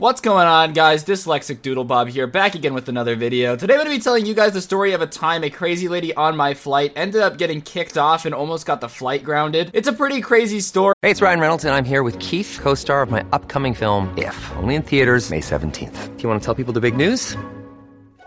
What's going on, guys? Dyslexic Doodle Bob here, back again with another video. Today I'm going to be telling you guys the story of a time a crazy lady on my flight ended up getting kicked off and almost got the flight grounded. It's a pretty crazy story. Hey, it's Ryan Reynolds, and I'm here with Keith, co-star of my upcoming film, If, only in theaters May 17th. Do you want to tell people the big news?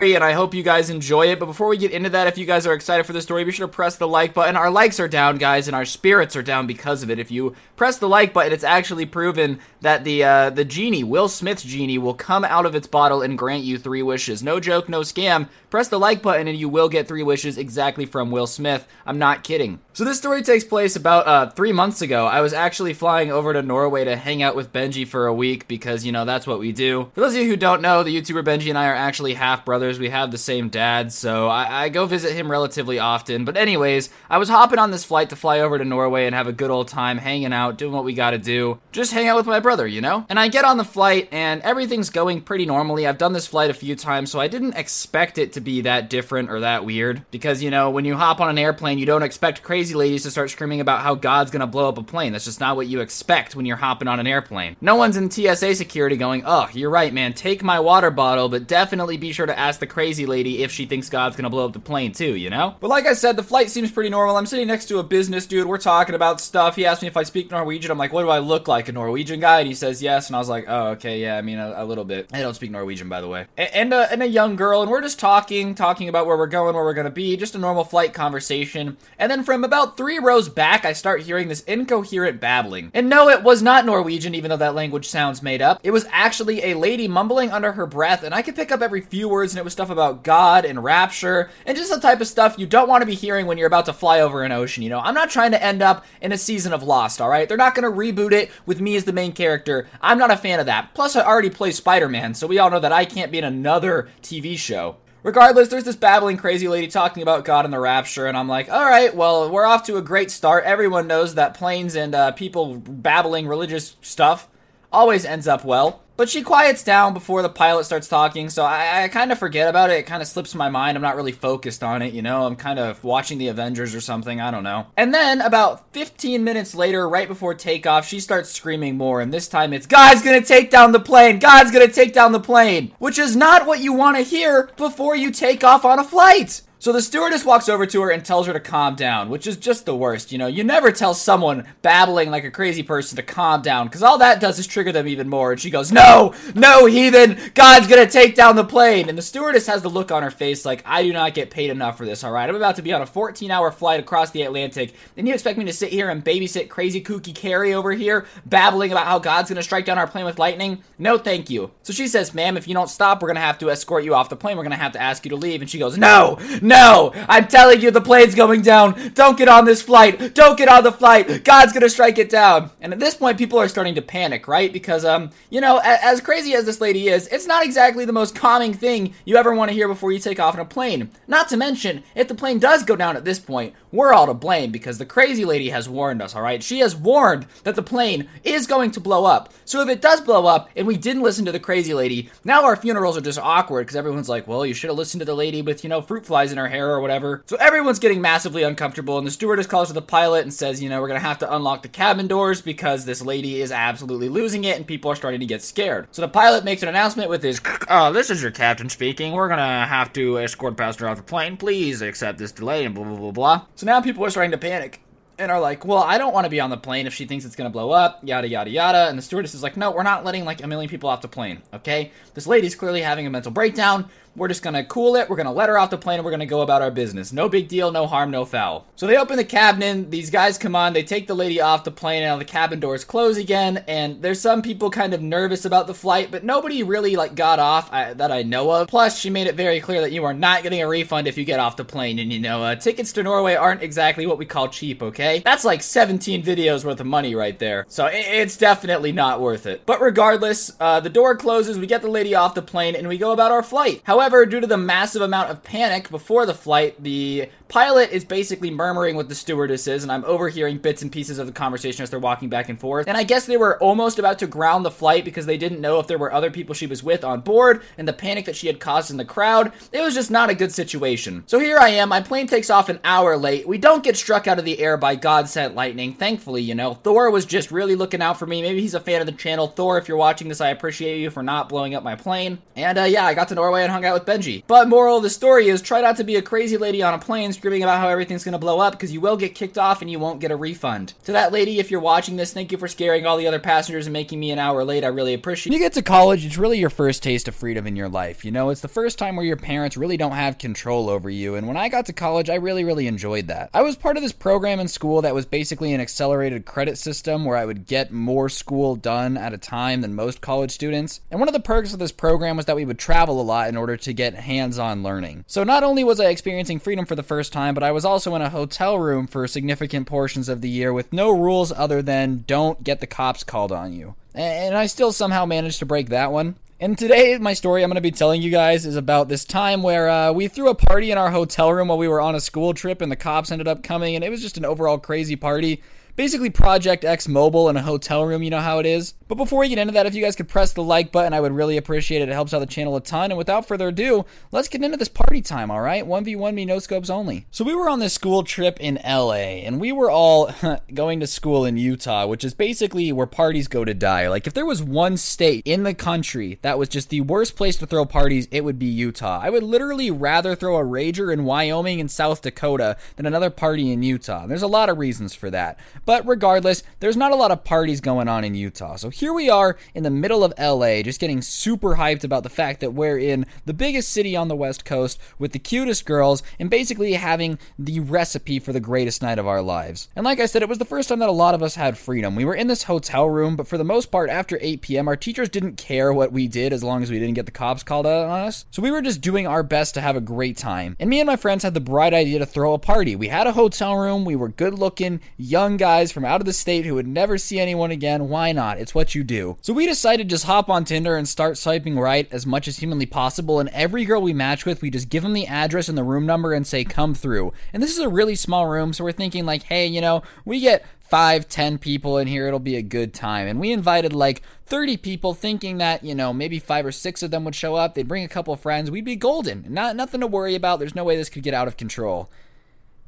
And I hope you guys enjoy it. But before we get into that, if you guys are excited for the story, be sure to press the like button. Our likes are down, guys, and our spirits are down because of it. If you press the like button, it's actually proven that the genie, Will Smith's genie, will come out of its bottle and grant you 3 wishes. No joke, no scam. Press the like button and you will get 3 wishes exactly from Will Smith. I'm not kidding. So this story takes place about 3 months ago. I was actually flying over to Norway to hang out with Benji for a week because, you know, that's what we do. For those of you who don't know, the YouTuber Benji and I are actually half brothers. We have the same dad, so I go visit him relatively often. But anyways, I was hopping on this flight to fly over to Norway and have a good old time hanging out, doing what we gotta do. Just hang out with my brother, you know? And I get on the flight, and everything's going pretty normally. I've done this flight a few times, so I didn't expect it to be that different or that weird. Because, you know, when you hop on an airplane, you don't expect crazy ladies to start screaming about how God's gonna blow up a plane. That's just not what you expect when you're hopping on an airplane. No one's in TSA security going, oh, you're right, man, take my water bottle, but definitely be sure to ask the crazy lady if she thinks God's gonna blow up the plane too, you know? But like I said, the flight seems pretty normal. I'm sitting next to a business dude. We're talking about stuff. He asked me if I speak Norwegian. I'm like, what do I look like, a Norwegian guy? And he says yes. And I was like, oh, okay, yeah, I mean, a little bit. I don't speak Norwegian, by the way. And a young girl, and we're just talking about where we're going, where we're gonna be, just a normal flight conversation. And then from about 3 rows back, I start hearing this incoherent babbling. And no, it was not Norwegian, even though that language sounds made up. It was actually a lady mumbling under her breath, and I could pick up every few words, and it was stuff about God and rapture and just the type of stuff you don't want to be hearing when you're about to fly over an ocean, you know? I'm not trying to end up in a season of Lost, all right? They're not going to reboot it with me as the main character. I'm not a fan of that. Plus, I already play Spider-Man, so we all know that I can't be in another TV show. Regardless, there's this babbling crazy lady talking about God and the rapture, and I'm like, all right, well, we're off to a great start. Everyone knows that planes and people babbling religious stuff always ends up well. But she quiets down before the pilot starts talking, so I kind of forget about it. It kind of slips my mind. I'm not really focused on it, you know? I'm kind of watching the Avengers or something. I don't know. And then about 15 minutes later, right before takeoff, she starts screaming more, and this time it's, God's gonna take down the plane! God's gonna take down the plane! Which is not what you want to hear before you take off on a flight! So the stewardess walks over to her and tells her to calm down, which is just the worst, you know? You never tell someone babbling like a crazy person to calm down, because all that does is trigger them even more. And she goes, no! No, heathen! God's gonna take down the plane! And the stewardess has the look on her face like, I do not get paid enough for this, alright? I'm about to be on a 14-hour flight across the Atlantic, and you expect me to sit here and babysit crazy kooky Carrie over here, babbling about how God's gonna strike down our plane with lightning? No, thank you. So she says, ma'am, if you don't stop, we're gonna have to escort you off the plane. We're gonna have to ask you to leave. And she goes, no! No! I'm telling you, the plane's going down! Don't get on this flight! Don't get on the flight! God's gonna strike it down! And at this point, people are starting to panic, right? Because, you know, as crazy as this lady is, it's not exactly the most calming thing you ever want to hear before you take off in a plane. Not to mention, if the plane does go down at this point, we're all to blame because the crazy lady has warned us, alright? She has warned that the plane is going to blow up. So if it does blow up, and we didn't listen to the crazy lady, now our funerals are just awkward because everyone's like, well, you should have listened to the lady with, you know, fruit flies in in her hair or whatever. So everyone's getting massively uncomfortable, and the stewardess calls to the pilot and says, you know, we're gonna have to unlock the cabin doors because this lady is absolutely losing it and people are starting to get scared. So the pilot makes an announcement with his, oh, this is your captain speaking. We're gonna have to escort passenger off the plane. Please accept this delay and blah, blah, blah, blah. So now people are starting to panic and are like, well, I don't want to be on the plane if she thinks it's going to blow up, yada, yada, yada. And the stewardess is like, no, we're not letting like a million people off the plane, okay? This lady's clearly having a mental breakdown. We're just going to cool it. We're going to let her off the plane, and we're going to go about our business. No big deal, no harm, no foul. So they open the cabin. These guys come on. They take the lady off the plane. Now the cabin doors close again, and there's some people kind of nervous about the flight, but nobody really like got off that I know of. Plus, she made it very clear that you are not getting a refund if you get off the plane, and you know, tickets to Norway aren't exactly what we call cheap, okay? That's like 17 videos worth of money right there. So it's definitely not worth it. But regardless, the door closes. We get the lady off the plane, and we go about our flight. However, due to the massive amount of panic before the flight, the pilot is basically murmuring what the stewardess is, and I'm overhearing bits and pieces of the conversation as they're walking back and forth. And I guess they were almost about to ground the flight because they didn't know if there were other people she was with on board, and the panic that she had caused in the crowd. It was just not a good situation. So here I am. My plane takes off an hour late. We don't get struck out of the air by God sent lightning. Thankfully, you know, Thor was just really looking out for me. Maybe he's a fan of the channel. Thor, if you're watching this, I appreciate you for not blowing up my plane. And yeah, I got to Norway and hung out with Benji. But moral of the story is try not to be a crazy lady on a plane screaming about how everything's gonna blow up, because you will get kicked off and you won't get a refund. To that lady, if you're watching this, thank you for scaring all the other passengers and making me an hour late. I really appreciate it. When you get to college, it's really your first taste of freedom in your life. You know, it's the first time where your parents really don't have control over you. And when I got to college, I really enjoyed that. I was part of this program in school that was basically an accelerated credit system where I would get more school done at a time than most college students. And one of the perks of this program was that we would travel a lot in order to get hands-on learning. So not only was I experiencing freedom for the first time, but I was also in a hotel room for significant portions of the year with no rules other than don't get the cops called on you. And I still somehow managed to break that one. And today, my story I'm going to be telling you guys is about this time where we threw a party in our hotel room while we were on a school trip, and the cops ended up coming, and it was just an overall crazy party. Basically Project X Mobile in a hotel room, you know how it is. But before we get into that, if you guys could press the like button, I would really appreciate it. It helps out the channel a ton. And without further ado, let's get into this party time, all right? 1v1 me, no scopes only. So we were on this school trip in LA, and we were all going to school in Utah, which is basically where parties go to die. Like, if there was one state in the country that was just the worst place to throw parties, it would be Utah. I would literally rather throw a rager in Wyoming and South Dakota than another party in Utah. And there's a lot of reasons for that. But regardless, there's not a lot of parties going on in Utah. So here we are in the middle of LA, just getting super hyped about the fact that we're in the biggest city on the West Coast with the cutest girls and basically having the recipe for the greatest night of our lives. And like I said, it was the first time that a lot of us had freedom. We were in this hotel room, but for the most part, after 8 p.m., our teachers didn't care what we did as long as we didn't get the cops called out on us. So we were just doing our best to have a great time. And me and my friends had the bright idea to throw a party. We had a hotel room. We were good-looking, young guys from out of the state who would never see anyone again. Why not? It's what you do. So we decided to just hop on Tinder and start swiping right as much as humanly possible, and every girl we match with, we just give them the address and the room number and say, come through. And this is a really small room, so we're thinking like, hey, you know, we get 5-10 people in here, it'll be a good time. And we invited like 30 people thinking that, you know, maybe 5 or 6 of them would show up. They'd bring a couple friends. We'd be golden. Nothing to worry about. There's no way this could get out of control.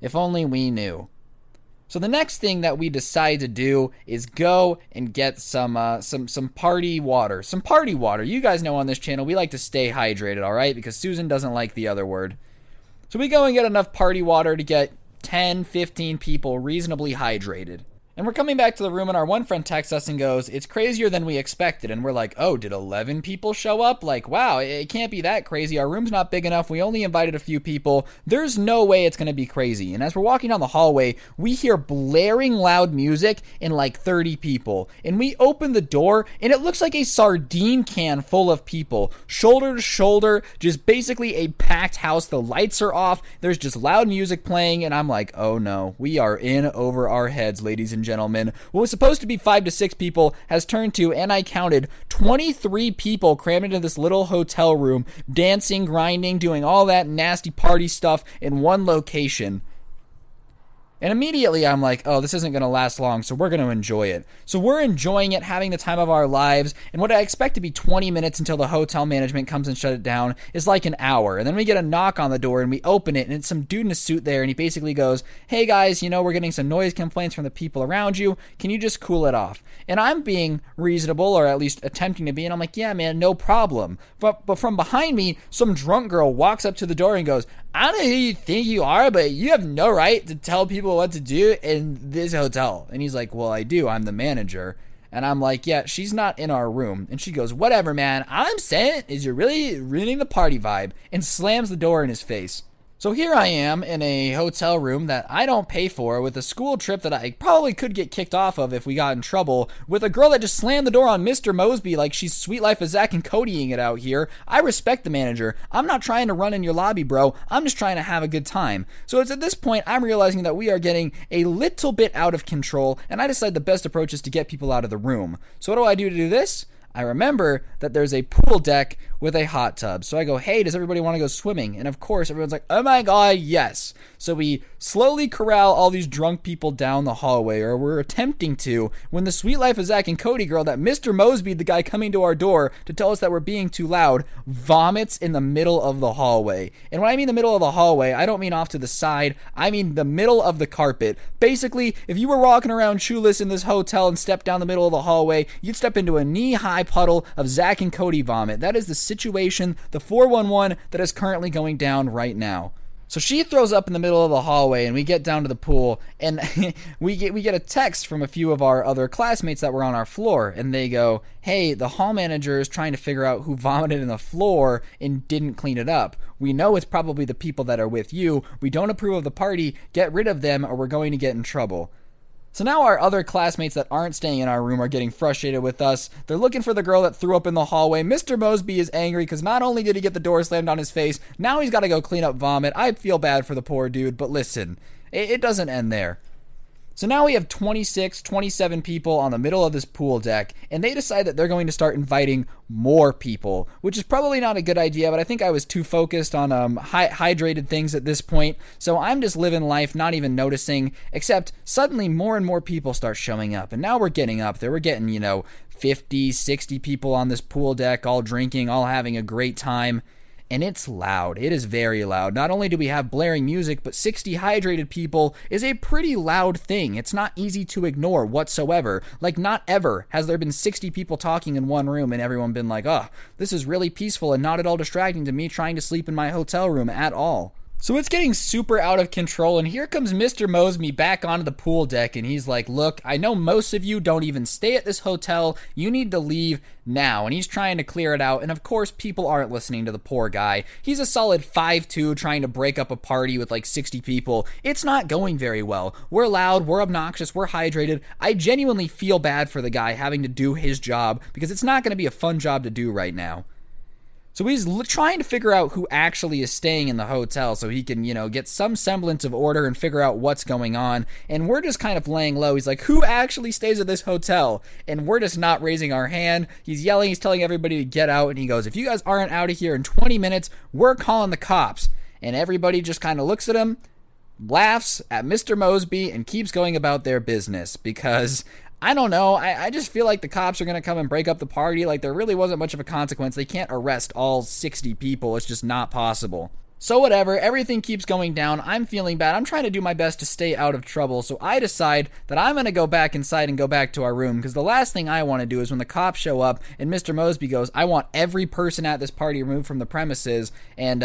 If only we knew. So the next thing that we decide to do is go and get some party water. Some party water. You guys know on this channel, we like to stay hydrated, all right? Because Susan doesn't like the other word. So we go and get enough party water to get 10, 15 people reasonably hydrated. And we're coming back to the room, and our one friend texts us and goes, it's crazier than we expected. And we're like, oh, did 11 people show up? Like, wow, it can't be that crazy. Our room's not big enough. We only invited a few people. There's no way it's going to be crazy. And as we're walking down the hallway, we hear blaring loud music and like 30 people. And we open the door, and it looks like a sardine can full of people, shoulder to shoulder, just basically a packed house. The lights are off. There's just loud music playing. And I'm like, oh no, we are in over our heads, ladies and gentlemen. What was supposed to be 5 to 6 people has turned to, and I counted, 23 people crammed into this little hotel room, dancing, grinding, doing all that nasty party stuff in one location. And immediately I'm like, oh, this isn't going to last long, so we're going to enjoy it. So we're enjoying it, having the time of our lives, and what I expect to be 20 minutes until the hotel management comes and shut it down is like an hour. And then we get a knock on the door, and we open it, and it's some dude in a suit there, and he basically goes, hey guys, you know, we're getting some noise complaints from the people around you. Can you just cool it off? And I'm being reasonable, or at least attempting to be, and I'm like, yeah, man, no problem. But from behind me, some drunk girl walks up to the door and goes, I don't know who you think you are, but you have no right to tell people what to do in this hotel. And he's like, well, I do. I'm the manager. And I'm like, yeah, she's not in our room. And she goes, whatever, man. All I'm saying is you're really ruining the party vibe, and slams the door in his face. So here I am in a hotel room that I don't pay for, with a school trip that I probably could get kicked off of if we got in trouble, with a girl that just slammed the door on Mr. Mosby like she's Suite Life of Zack and Codying it out here. I respect the manager. I'm not trying to run in your lobby, bro. I'm just trying to have a good time. So it's at this point I'm realizing that we are getting a little bit out of control, and I decide the best approach is to get people out of the room. So what do I do to do this? I remember that there's a pool deck with a hot tub. So I go, hey, does everybody want to go swimming? And of course, everyone's like, oh my God, yes. So we slowly corral all these drunk people down the hallway, or we're attempting to, when the Suite Life of Zack and Cody girl, that Mr. Mosby, the guy coming to our door to tell us that we're being too loud, vomits in the middle of the hallway. And when I mean the middle of the hallway, I don't mean off to the side. I mean the middle of the carpet. Basically, if you were walking around shoeless in this hotel and stepped down the middle of the hallway, you'd step into a knee-high puddle of Zack and Cody vomit. That is the situation, the 411 that is currently going down right now. So she throws up in the middle of the hallway, and we get down to the pool, and we get a text from a few of our other classmates that were on our floor, and they go, hey, the hall manager is trying to figure out who vomited in the floor and didn't clean it up. We know it's probably the people that are with you. We don't approve of the party. Get rid of them, or we're going to get in trouble. So now our other classmates that aren't staying in our room are getting frustrated with us. They're looking for the girl that threw up in the hallway. Mr. Mosby is angry because not only did he get the door slammed on his face, now he's got to go clean up vomit. I feel bad for the poor dude, but listen, it doesn't end there. So now we have 26, 27 people on the middle of this pool deck, and they decide that they're going to start inviting more people, which is probably not a good idea, but I think I was too focused on hydrated things at this point, so I'm just living life, not even noticing, except suddenly more and more people start showing up, and now we're getting up there. We're getting, 50, 60 people on this pool deck, all drinking, all having a great time. And it's loud. It is very loud. Not only do we have blaring music, but 60 hydrated people is a pretty loud thing. It's not easy to ignore whatsoever. Like, not ever has there been 60 people talking in one room and everyone been like, oh, this is really peaceful and not at all distracting to me trying to sleep in my hotel room at all. So it's getting super out of control, and here comes Mr. Mosby back onto the pool deck, and he's like, look, I know most of you don't even stay at this hotel. You need to leave now. And he's trying to clear it out, and of course, people aren't listening to the poor guy. He's a solid 5'2", trying to break up a party with like 60 people. It's not going very well. We're loud, we're obnoxious, we're hydrated. I genuinely feel bad for the guy having to do his job, because it's not going to be a fun job to do right now. So he's trying to figure out who actually is staying in the hotel so he can, get some semblance of order and figure out what's going on. And we're just kind of laying low. He's like, who actually stays at this hotel? And we're just not raising our hand. He's yelling. He's telling everybody to get out. And he goes, if you guys aren't out of here in 20 minutes, we're calling the cops. And everybody just kind of looks at him, laughs at Mr. Mosby, and keeps going about their business because... I don't know. I just feel like the cops are going to come and break up the party. Like, there really wasn't much of a consequence. They can't arrest all 60 people. It's just not possible. So whatever, everything keeps going down. I'm feeling bad. I'm trying to do my best to stay out of trouble. So I decide that I'm going to go back inside and go back to our room, because the last thing I want to do is when the cops show up and Mr. Mosby goes, I want every person at this party removed from the premises, and,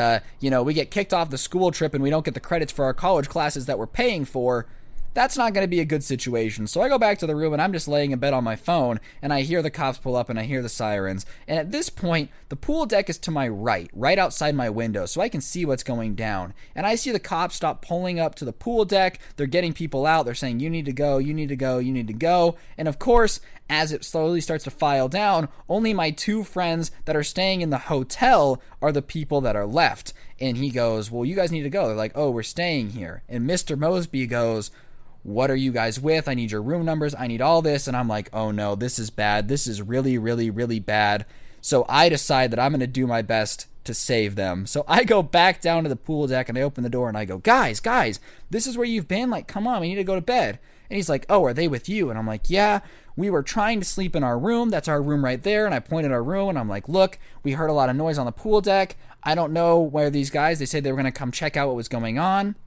we get kicked off the school trip and we don't get the credits for our college classes that we're paying for. That's not going to be a good situation. So I go back to the room, and I'm just laying in bed on my phone, and I hear the cops pull up, and I hear the sirens. And at this point, the pool deck is to my right outside my window, so I can see what's going down. And I see the cops stop pulling up to the pool deck. They're getting people out. They're saying, you need to go, you need to go, you need to go. And of course, as it slowly starts to file down, only my two friends that are staying in the hotel are the people that are left. And he goes, well, you guys need to go. They're like, oh, we're staying here. And Mr. Mosby goes, what are you guys with? I need your room numbers. I need all this. And I'm like, oh no, this is bad. This is really, really, really bad. So I decide that I'm going to do my best to save them. So I go back down to the pool deck and I open the door and I go, guys, this is where you've been. Like, come on, we need to go to bed. And he's like, oh, are they with you? And I'm like, yeah, we were trying to sleep in our room. That's our room right there. And I pointed our room and I'm like, look, we heard a lot of noise on the pool deck. I don't know where these guys, they said they were going to come check out what was going on.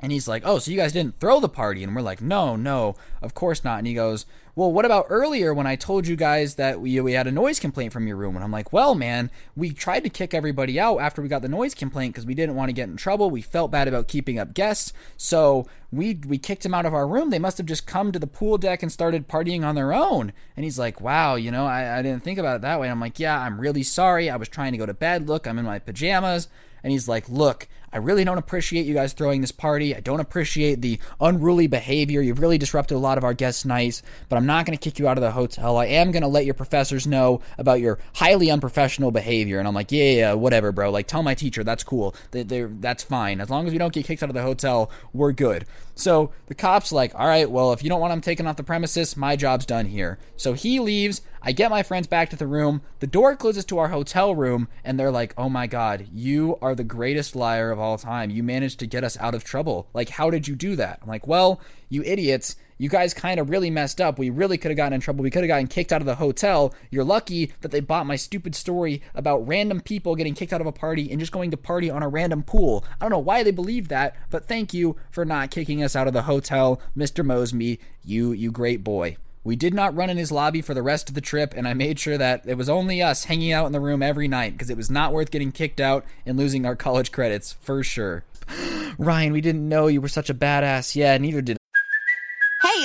And he's like, oh, so you guys didn't throw the party? And we're like, no, of course not. And he goes, well, what about earlier when I told you guys that we had a noise complaint from your room? And I'm like, well, man, we tried to kick everybody out after we got the noise complaint because we didn't want to get in trouble. We felt bad about keeping up guests. So we kicked them out of our room. They must have just come to the pool deck and started partying on their own. And he's like, wow, I didn't think about it that way. And I'm like, yeah, I'm really sorry. I was trying to go to bed. Look, I'm in my pajamas. And he's like, look, I really don't appreciate you guys throwing this party. I don't appreciate the unruly behavior. You've really disrupted a lot of our guests' nights, but I'm not going to kick you out of the hotel. I am going to let your professors know about your highly unprofessional behavior. And I'm like, yeah, whatever, bro. Like, tell my teacher, that's cool. That's fine. As long as we don't get kicked out of the hotel, we're good. So the cop's like, all right, well, if you don't want him taken off the premises, my job's done here. So he leaves. I get my friends back to the room. The door closes to our hotel room, and they're like, oh my God, you are the greatest liar of all time. You managed to get us out of trouble. Like, how did you do that? I'm like, well, you idiots. You guys kind of really messed up. We really could have gotten in trouble. We could have gotten kicked out of the hotel. You're lucky that they bought my stupid story about random people getting kicked out of a party and just going to party on a random pool. I don't know why they believed that, but thank you for not kicking us out of the hotel, Mr. Mosby. You great boy. We did not run in his lobby for the rest of the trip, and I made sure that it was only us hanging out in the room every night because it was not worth getting kicked out and losing our college credits, for sure. Ryan, we didn't know you were such a badass. Yeah, neither did I. Hey,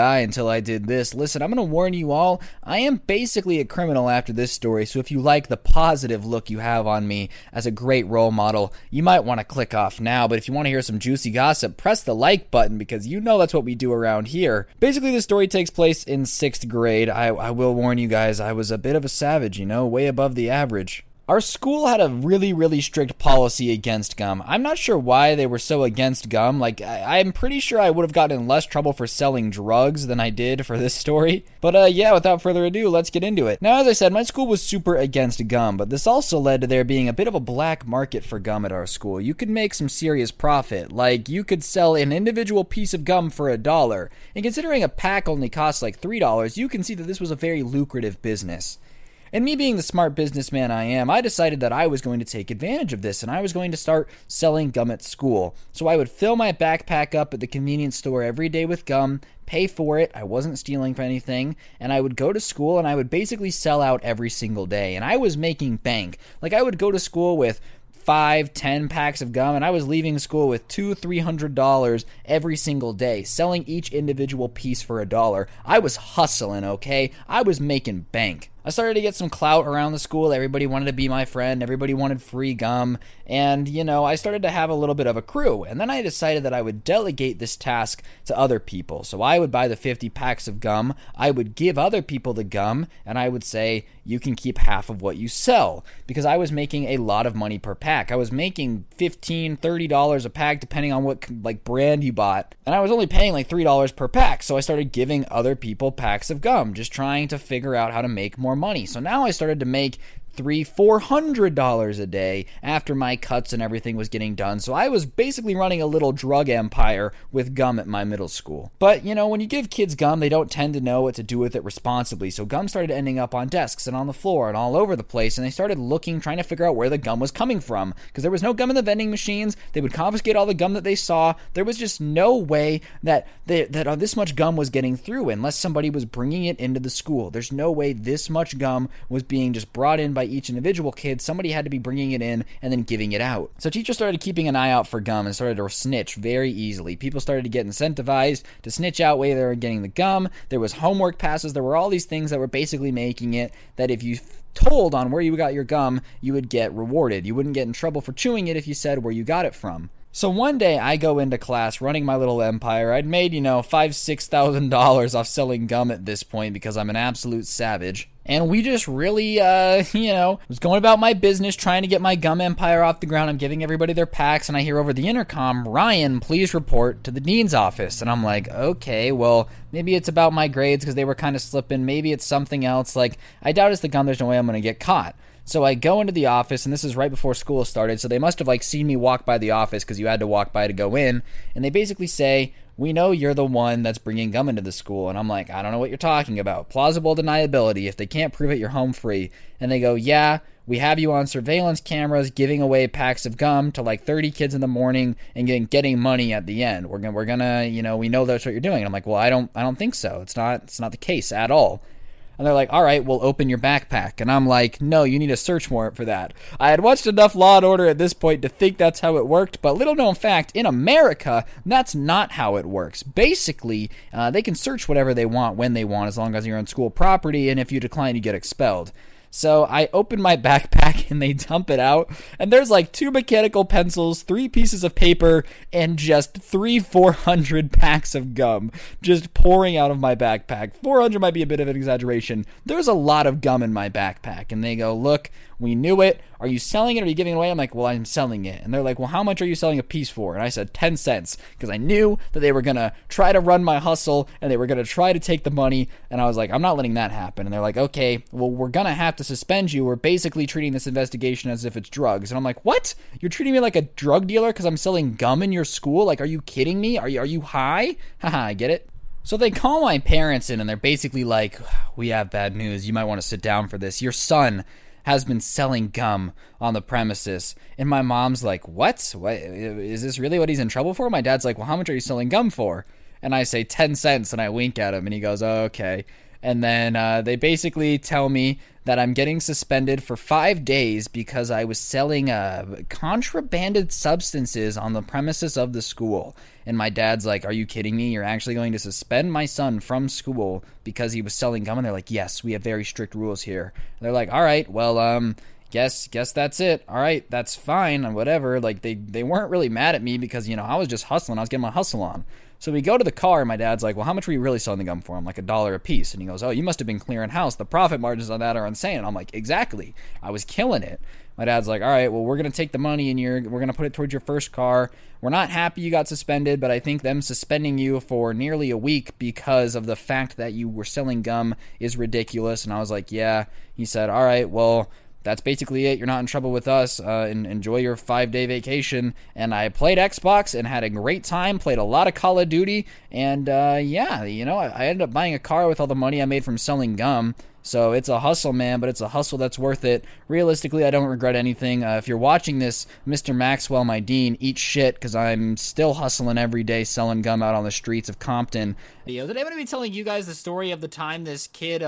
Until I did this. Listen, I'm going to warn you all, I am basically a criminal after this story, so if you like the positive look you have on me as a great role model, you might want to click off now, but if you want to hear some juicy gossip, press the like button, because you know that's what we do around here. Basically, this story takes place in 6th grade. I will warn you guys, I was a bit of a savage, way above the average. Our school had a really, really strict policy against gum. I'm not sure why they were so against gum. Like, I'm pretty sure I would have gotten in less trouble for selling drugs than I did for this story. But yeah, without further ado, let's get into it. Now, as I said, my school was super against gum, but this also led to there being a bit of a black market for gum at our school. You could make some serious profit. Like, you could sell an individual piece of gum for $1. And considering a pack only costs like $3, you can see that this was a very lucrative business. And me being the smart businessman I am, I decided that I was going to take advantage of this, and I was going to start selling gum at school. So I would fill my backpack up at the convenience store every day with gum, pay for it, I wasn't stealing for anything, and I would go to school and I would basically sell out every single day. And I was making bank. Like, I would go to school with 5-10 packs of gum, and I was leaving school with $200-$300 every single day, selling each individual piece for $1. I was hustling, okay? I was making bank. I started to get some clout around the school. Everybody wanted to be my friend. Everybody wanted free gum. And, I started to have a little bit of a crew. And then I decided that I would delegate this task to other people. So I would buy the 50 packs of gum. I would give other people the gum. And I would say, you can keep half of what you sell. Because I was making a lot of money per pack. I was making $15, $30 a pack, depending on what brand you bought. And I was only paying $3 per pack. So I started giving other people packs of gum, just trying to figure out how to make more money. So now I started to make $400 a day after my cuts and everything was getting done. So I was basically running a little drug empire with gum at my middle school. But, when you give kids gum, they don't tend to know what to do with it responsibly. So gum started ending up on desks and on the floor and all over the place. And they started trying to figure out where the gum was coming from, because there was no gum in the vending machines. They would confiscate all the gum that they saw. There was just no way that this much gum was getting through unless somebody was bringing it into the school. There's no way this much gum was being just brought in by each individual kid, somebody had to be bringing it in and then giving it out. So teachers started keeping an eye out for gum and started to snitch very easily. People started to get incentivized to snitch out where they were getting the gum. There was homework passes. There were all these things that were basically making it that if you told on where you got your gum, you would get rewarded. You wouldn't get in trouble for chewing it if you said where you got it from. So one day I go into class running my little empire. I'd made, $5,000-$6,000 off selling gum at this point because I'm an absolute savage. And we just really, was going about my business trying to get my gum empire off the ground. I'm giving everybody their packs, and I hear over the intercom, "Ryan, please report to the dean's office." And I'm like, okay, well, maybe it's about my grades because they were kind of slipping. Maybe it's something else. I doubt it's the gum. There's no way I'm going to get caught. So I go into the office, and this is right before school started, so they must have seen me walk by the office because you had to walk by to go in, and they basically say, "We know you're the one that's bringing gum into the school." And I'm like, I don't know what you're talking about. Plausible deniability. If they can't prove it, you're home free. And they go, "Yeah, we have you on surveillance cameras giving away packs of gum to 30 kids in the morning and getting money at the end. We're gonna, we know that's what you're doing." And I'm like, well, I don't think so. It's not the case at all. And they're like, "All right, we'll open your backpack." And I'm like, no, you need a search warrant for that. I had watched enough Law & Order at this point to think that's how it worked, but little known fact, in America, that's not how it works. Basically, they can search whatever they want when they want as long as you're on school property, and if you decline, you get expelled. So I open my backpack and they dump it out, and there's 2 mechanical pencils, 3 pieces of paper, and just 400 packs of gum just pouring out of my backpack. 400 might be a bit of an exaggeration. There's a lot of gum in my backpack, and they go, "Look, we knew it. Are you selling it or are you giving it away?" I'm like, "Well, I'm selling it." And they're like, "Well, how much are you selling a piece for?" And I said 10 cents because I knew that they were going to try to run my hustle and they were going to try to take the money. And I was like, I'm not letting that happen. And they're like, "Okay, well, we're going to have to suspend you. We're basically treating this investigation as if it's drugs." And I'm like, "What? You're treating me like a drug dealer because I'm selling gum in your school? Are you kidding me? Are you high?" Haha, I get it. So they call my parents in and they're basically like, "We have bad news. You might want to sit down for this. Your son has been selling gum on the premises." And my mom's like, "What? Is this really what he's in trouble for?" My dad's like, "Well, how much are you selling gum for?" And I say 10 cents and I wink at him and he goes, "Oh, okay." And then they basically tell me that I'm getting suspended for 5 days because I was selling contrabanded substances on the premises of the school. And my dad's like, "Are you kidding me? You're actually going to suspend my son from school because he was selling gum?" And they're like, "Yes, we have very strict rules here." And they're like, "All right, well, guess that's it. All right, that's fine," and whatever. They weren't really mad at me because, I was just hustling. I was getting my hustle on. So we go to the car, and my dad's like, "Well, how much were you really selling the gum for?" I'm like, $1 a piece. And he goes, "Oh, you must have been clearing house. The profit margins on that are insane." And I'm like, exactly. I was killing it. My dad's like, "All right, well, we're going to take the money and we're going to put it towards your first car. We're not happy you got suspended, but I think them suspending you for nearly a week because of the fact that you were selling gum is ridiculous." And I was like, "Yeah." He said, "All right, well, that's basically it. You're not in trouble with us. Enjoy your 5-day vacation." And I played Xbox and had a great time, played a lot of Call of Duty. And I ended up buying a car with all the money I made from selling gum. So it's a hustle, man, but it's a hustle that's worth it. Realistically, I don't regret anything. If you're watching this, Mr. Maxwell, my dean, eat shit because I'm still hustling every day selling gum out on the streets of Compton. Today I'm going to be telling you guys the story of the time this kid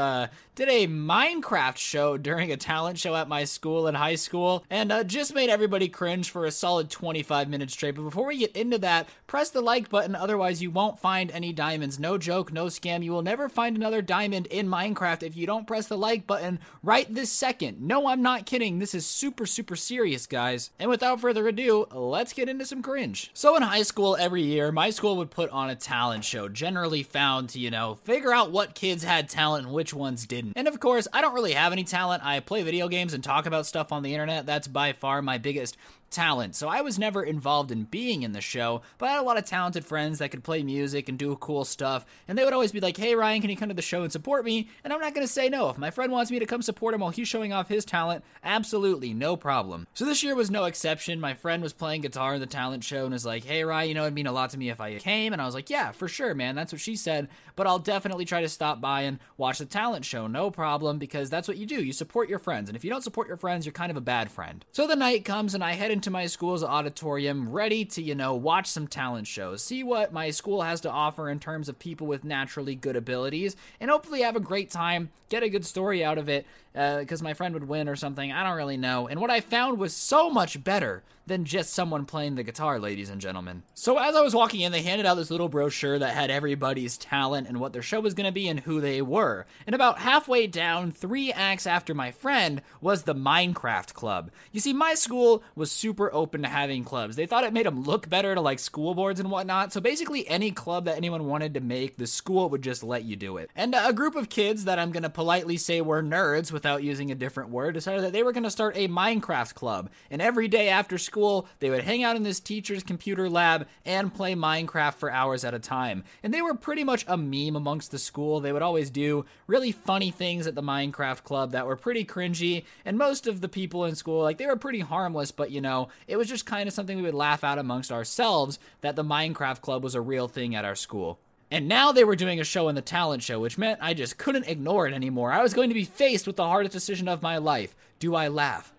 did a Minecraft show during a talent show at my school in high school and just made everybody cringe for a solid 25 minutes straight. But before we get into that, press the like button, otherwise you won't find any diamonds. No joke, no scam. You will never find another diamond in Minecraft if you don't press the like button right this second. No, I'm not kidding. This is super, super serious, guys. And without further ado, let's get into some cringe. So in high school every year, my school would put on a talent show, generally found to, figure out what kids had talent and which ones didn't. And of course, I don't really have any talent. I play video games and talk about stuff on the internet. That's by far my biggest talent. So I was never involved in being in the show, but I had a lot of talented friends that could play music and do cool stuff, and they would always be like, "Hey Ryan, can you come to the show and support me?" And I'm not gonna say no. If my friend wants me to come support him while he's showing off his talent, absolutely, no problem. So this year was no exception. My friend was playing guitar in the talent show and was like, "Hey Ryan, it'd mean a lot to me if I came," and I was like, "Yeah, for sure, man, that's what she said, but I'll definitely try to stop by and watch the talent show, no problem," because that's what you do, you support your friends, and if you don't support your friends, you're kind of a bad friend. So the night comes and I head into my school's auditorium ready to, watch some talent shows, see what my school has to offer in terms of people with naturally good abilities, and hopefully have a great time, get a good story out of it. because my friend would win or something. I don't really know. And what I found was so much better than just someone playing the guitar, ladies and gentlemen. So as I was walking in, they handed out this little brochure that had everybody's talent and what their show was going to be and who they were. And about halfway down, 3 acts after my friend, was the Minecraft club. You see, my school was super open to having clubs. They thought it made them look better to like school boards and whatnot. So basically any club that anyone wanted to make, the school would just let you do it. And a group of kids that I'm going to politely say were nerds without using a different word decided that they were going to start a Minecraft club. And every day after school, they would hang out in this teacher's computer lab and play Minecraft for hours at a time. And they were pretty much a meme amongst the school. They would always do really funny things at the Minecraft club that were pretty cringy. And most of the people in school, like, they were pretty harmless, but you know, it was just kind of something we would laugh at amongst ourselves that the Minecraft club was a real thing at our school. And now they were doing a show in the talent show, which meant I just couldn't ignore it anymore. I was going to be faced with the hardest decision of my life. Do I laugh?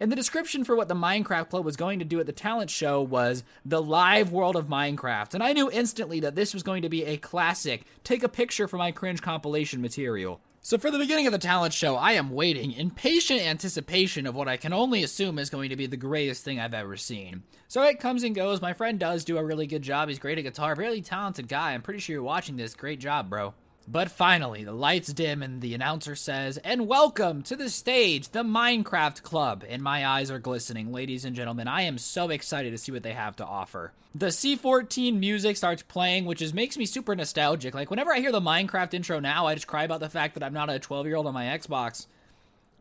And the description for what the Minecraft Club was going to do at the talent show was the live world of Minecraft. And I knew instantly that this was going to be a classic, take a picture for my cringe compilation material. So for the beginning of the talent show, I am waiting in patient anticipation of what I can only assume is going to be the greatest thing I've ever seen. So it comes and goes. My friend does do a really good job. He's great at guitar, really talented guy. I'm pretty sure you're watching this. Great job, bro. But finally, the lights dim and the announcer says, and welcome to the stage, the Minecraft Club. And my eyes are glistening. Ladies and gentlemen, I am so excited to see what they have to offer. The C14 music starts playing, which just makes me super nostalgic. Like, whenever I hear the Minecraft intro now, I just cry about the fact that I'm not a 12-year-old on my Xbox.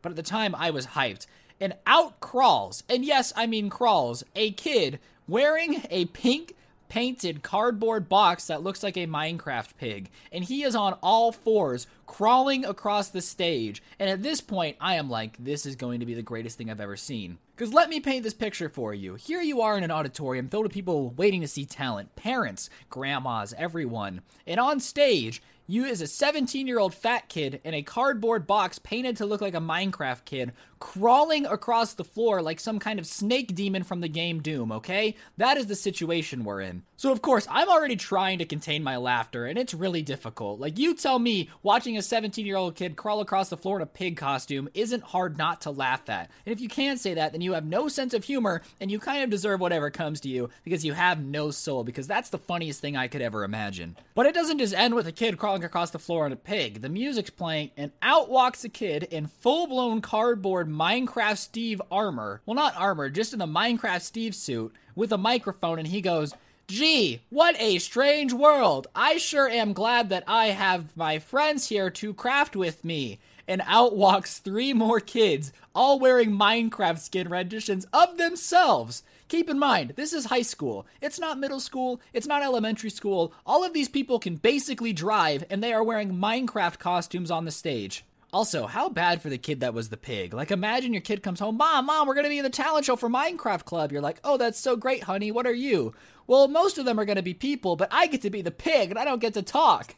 But at the time, I was hyped. And out crawls, and yes, I mean crawls, a kid wearing a pink painted cardboard box that looks like a Minecraft pig, and he is on all fours crawling across the stage. And at this point I am like, this is going to be the greatest thing I've ever seen. Because let me paint this picture for you. Here you are in an auditorium filled with people waiting to see talent, parents, grandmas, everyone. And on stage, you is a 17-year-old fat kid in a cardboard box painted to look like a Minecraft kid, crawling across the floor like some kind of snake demon from the game Doom, okay? That is the situation we're in. So of course, I'm already trying to contain my laughter, and it's really difficult. Like, you tell me watching a 17-year-old kid crawl across the floor in a pig costume isn't hard not to laugh at. And if you can't say that, then you have no sense of humor, and you kind of deserve whatever comes to you because you have no soul, because that's the funniest thing I could ever imagine. But it doesn't just end with a kid crawling across the floor on a pig. The music's playing, and out walks a kid in full-blown cardboard Minecraft Steve armor. Well, not armor, just in the Minecraft Steve suit with a microphone, and he goes, "Gee, what a strange world. I sure am glad that I have my friends here to craft with me." And out walks 3 more kids, all wearing Minecraft skin renditions of themselves. Keep in mind, this is high school. It's not middle school. It's not elementary school. All of these people can basically drive, and they are wearing Minecraft costumes on the stage. Also, how bad for the kid that was the pig? Like, imagine your kid comes home, Mom, we're going to be in the talent show for Minecraft Club. You're like, oh, that's so great, honey. What are you? Well, most of them are going to be people, but I get to be the pig, and I don't get to talk.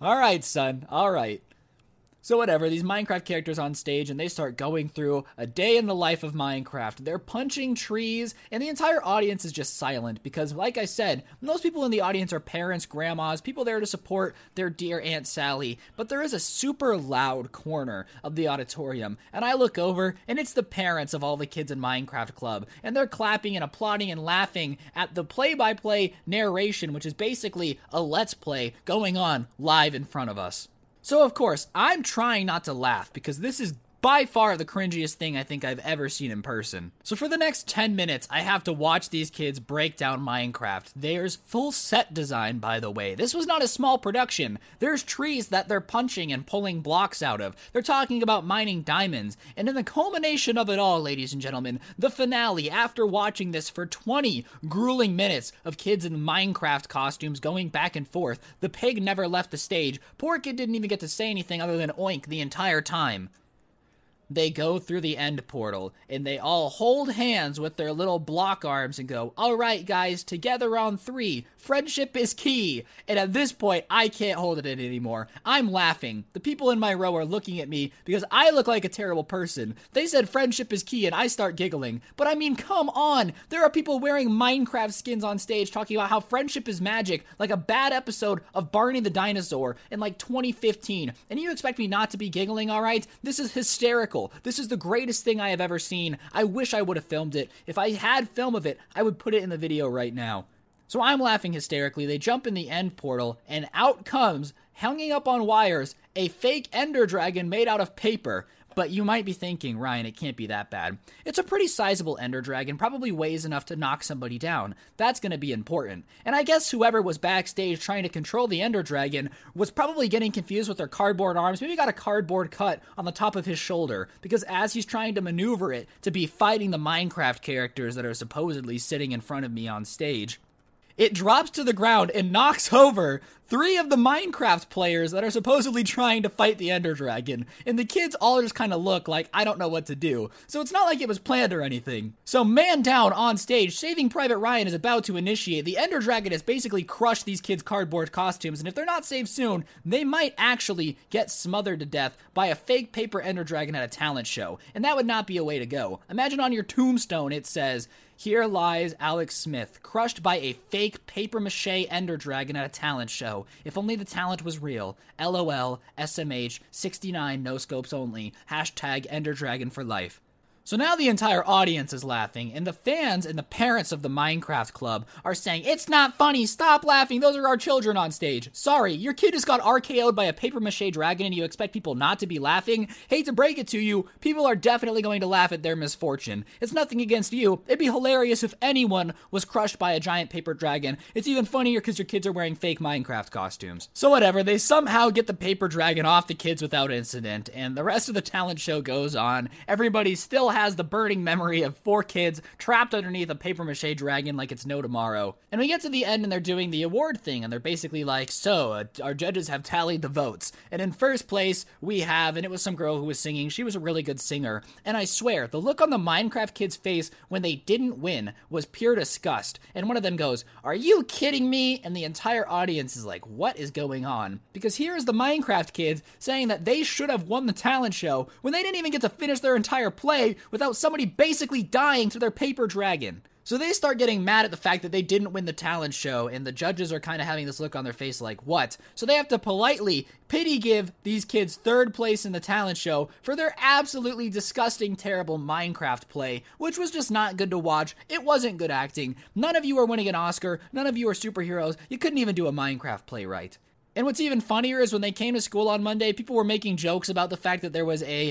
All right, son. All right. So whatever, these Minecraft characters on stage, and they start going through a day in the life of Minecraft. They're punching trees, and the entire audience is just silent because, like I said, most people in the audience are parents, grandmas, people there to support their dear Aunt Sally. But there is a super loud corner of the auditorium, and I look over, and it's the parents of all the kids in Minecraft Club, and they're clapping and applauding and laughing at the play-by-play narration, which is basically a let's play going on live in front of us. So, of course, I'm trying not to laugh because this is by far the cringiest thing I think I've ever seen in person. So for the next 10 minutes, I have to watch these kids break down Minecraft. There's full set design, by the way. This was not a small production. There's trees that they're punching and pulling blocks out of. They're talking about mining diamonds. And in the culmination of it all, ladies and gentlemen, the finale, after watching this for 20 grueling minutes of kids in Minecraft costumes going back and forth, the pig never left the stage. Poor kid didn't even get to say anything other than oink the entire time. they go through the end portal, and they all hold hands with their little block arms and go, all right, guys, together on three. Friendship is key. And at this point, I can't hold it in anymore. I'm laughing. The people in my row are looking at me because I look like a terrible person. They said friendship is key, and I start giggling. But I mean, come on. There are people wearing Minecraft skins on stage talking about how friendship is magic, like a bad episode of Barney the Dinosaur in like 2015. And you expect me not to be giggling, all right? This is hysterical. This is the greatest thing I have ever seen. I wish I would have filmed it. If I had film of it, I would put it in the video right now. So I'm laughing hysterically. They jump in the end portal, and out comes, hanging up on wires, a fake Ender Dragon made out of paper. But you might be thinking, Ryan, it can't be that bad. It's a pretty sizable Ender Dragon, probably weighs enough to knock somebody down. That's going to be important. And I guess whoever was backstage trying to control the Ender Dragon was probably getting confused with their cardboard arms. Maybe got a cardboard cut on the top of his shoulder, because as he's trying to maneuver it to be fighting the Minecraft characters that are supposedly sitting in front of me on stage, it drops to the ground and knocks over three of the Minecraft players that are supposedly trying to fight the Ender Dragon. And the kids all just kind of look like, I don't know what to do. So it's not like it was planned or anything. So man down on stage, Saving Private Ryan is about to initiate. The Ender Dragon has basically crushed these kids' cardboard costumes. And if they're not saved soon, they might actually get smothered to death by a fake paper Ender Dragon at a talent show. And that would not be a way to go. Imagine on your tombstone it says, here lies Alex Smith, crushed by a fake papier-mâché Ender Dragon at a talent show. If only the talent was real. LOL, SMH, 69 no scopes only, hashtag Ender Dragon for life. So now the entire audience is laughing, and the fans and the parents of the Minecraft club are saying, it's not funny, stop laughing, those are our children on stage. Sorry, your kid just got RKO'd by a papier-mâché dragon and you expect people not to be laughing? Hate to break it to you, people are definitely going to laugh at their misfortune. It's nothing against you, it'd be hilarious if anyone was crushed by a giant paper dragon. It's even funnier because your kids are wearing fake Minecraft costumes. So whatever, they somehow get the paper dragon off the kids without incident, and the rest of the talent show goes on. Everybody's still has the burning memory of four kids trapped underneath a papier-mâché dragon like it's no tomorrow. And we get to the end and they're doing the award thing and they're basically like, so our judges have tallied the votes. And in first place we have, and it was some girl who was singing, she was a really good singer. And I swear, the look on the Minecraft kids' face when they didn't win was pure disgust. And one of them goes, are you kidding me? And the entire audience is like, what is going on? Because here is the Minecraft kids saying that they should have won the talent show when they didn't even get to finish their entire play without somebody basically dying to their paper dragon. So they start getting mad at the fact that they didn't win the talent show, and the judges are kind of having this look on their face like, what? So they have to politely pity give these kids third place in the talent show for their absolutely disgusting, terrible Minecraft play, which was just not good to watch. It wasn't good acting. None of you are winning an Oscar. None of you are superheroes. You couldn't even do a Minecraft play right. And what's even funnier is when they came to school on Monday, people were making jokes about the fact that there was a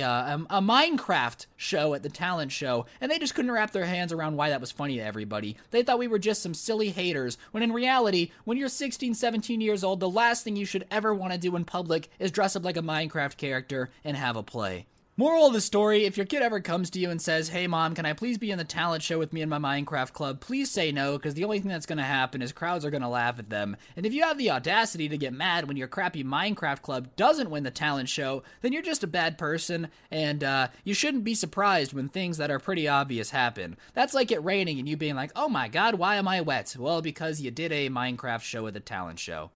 Minecraft show at the talent show, and they just couldn't wrap their hands around why that was funny to everybody. They thought we were just some silly haters, when in reality, when you're 16, 17 years old, the last thing you should ever want to do in public is dress up like a Minecraft character and have a play. Moral of the story, if your kid ever comes to you and says, hey mom, can I please be in the talent show with me and my Minecraft club, please say no, because the only thing that's going to happen is crowds are going to laugh at them. And if you have the audacity to get mad when your crappy Minecraft club doesn't win the talent show, then you're just a bad person, and you shouldn't be surprised when things that are pretty obvious happen. That's like it raining and you being like, oh my god, why am I wet? Well, because you did a Minecraft show at the talent show.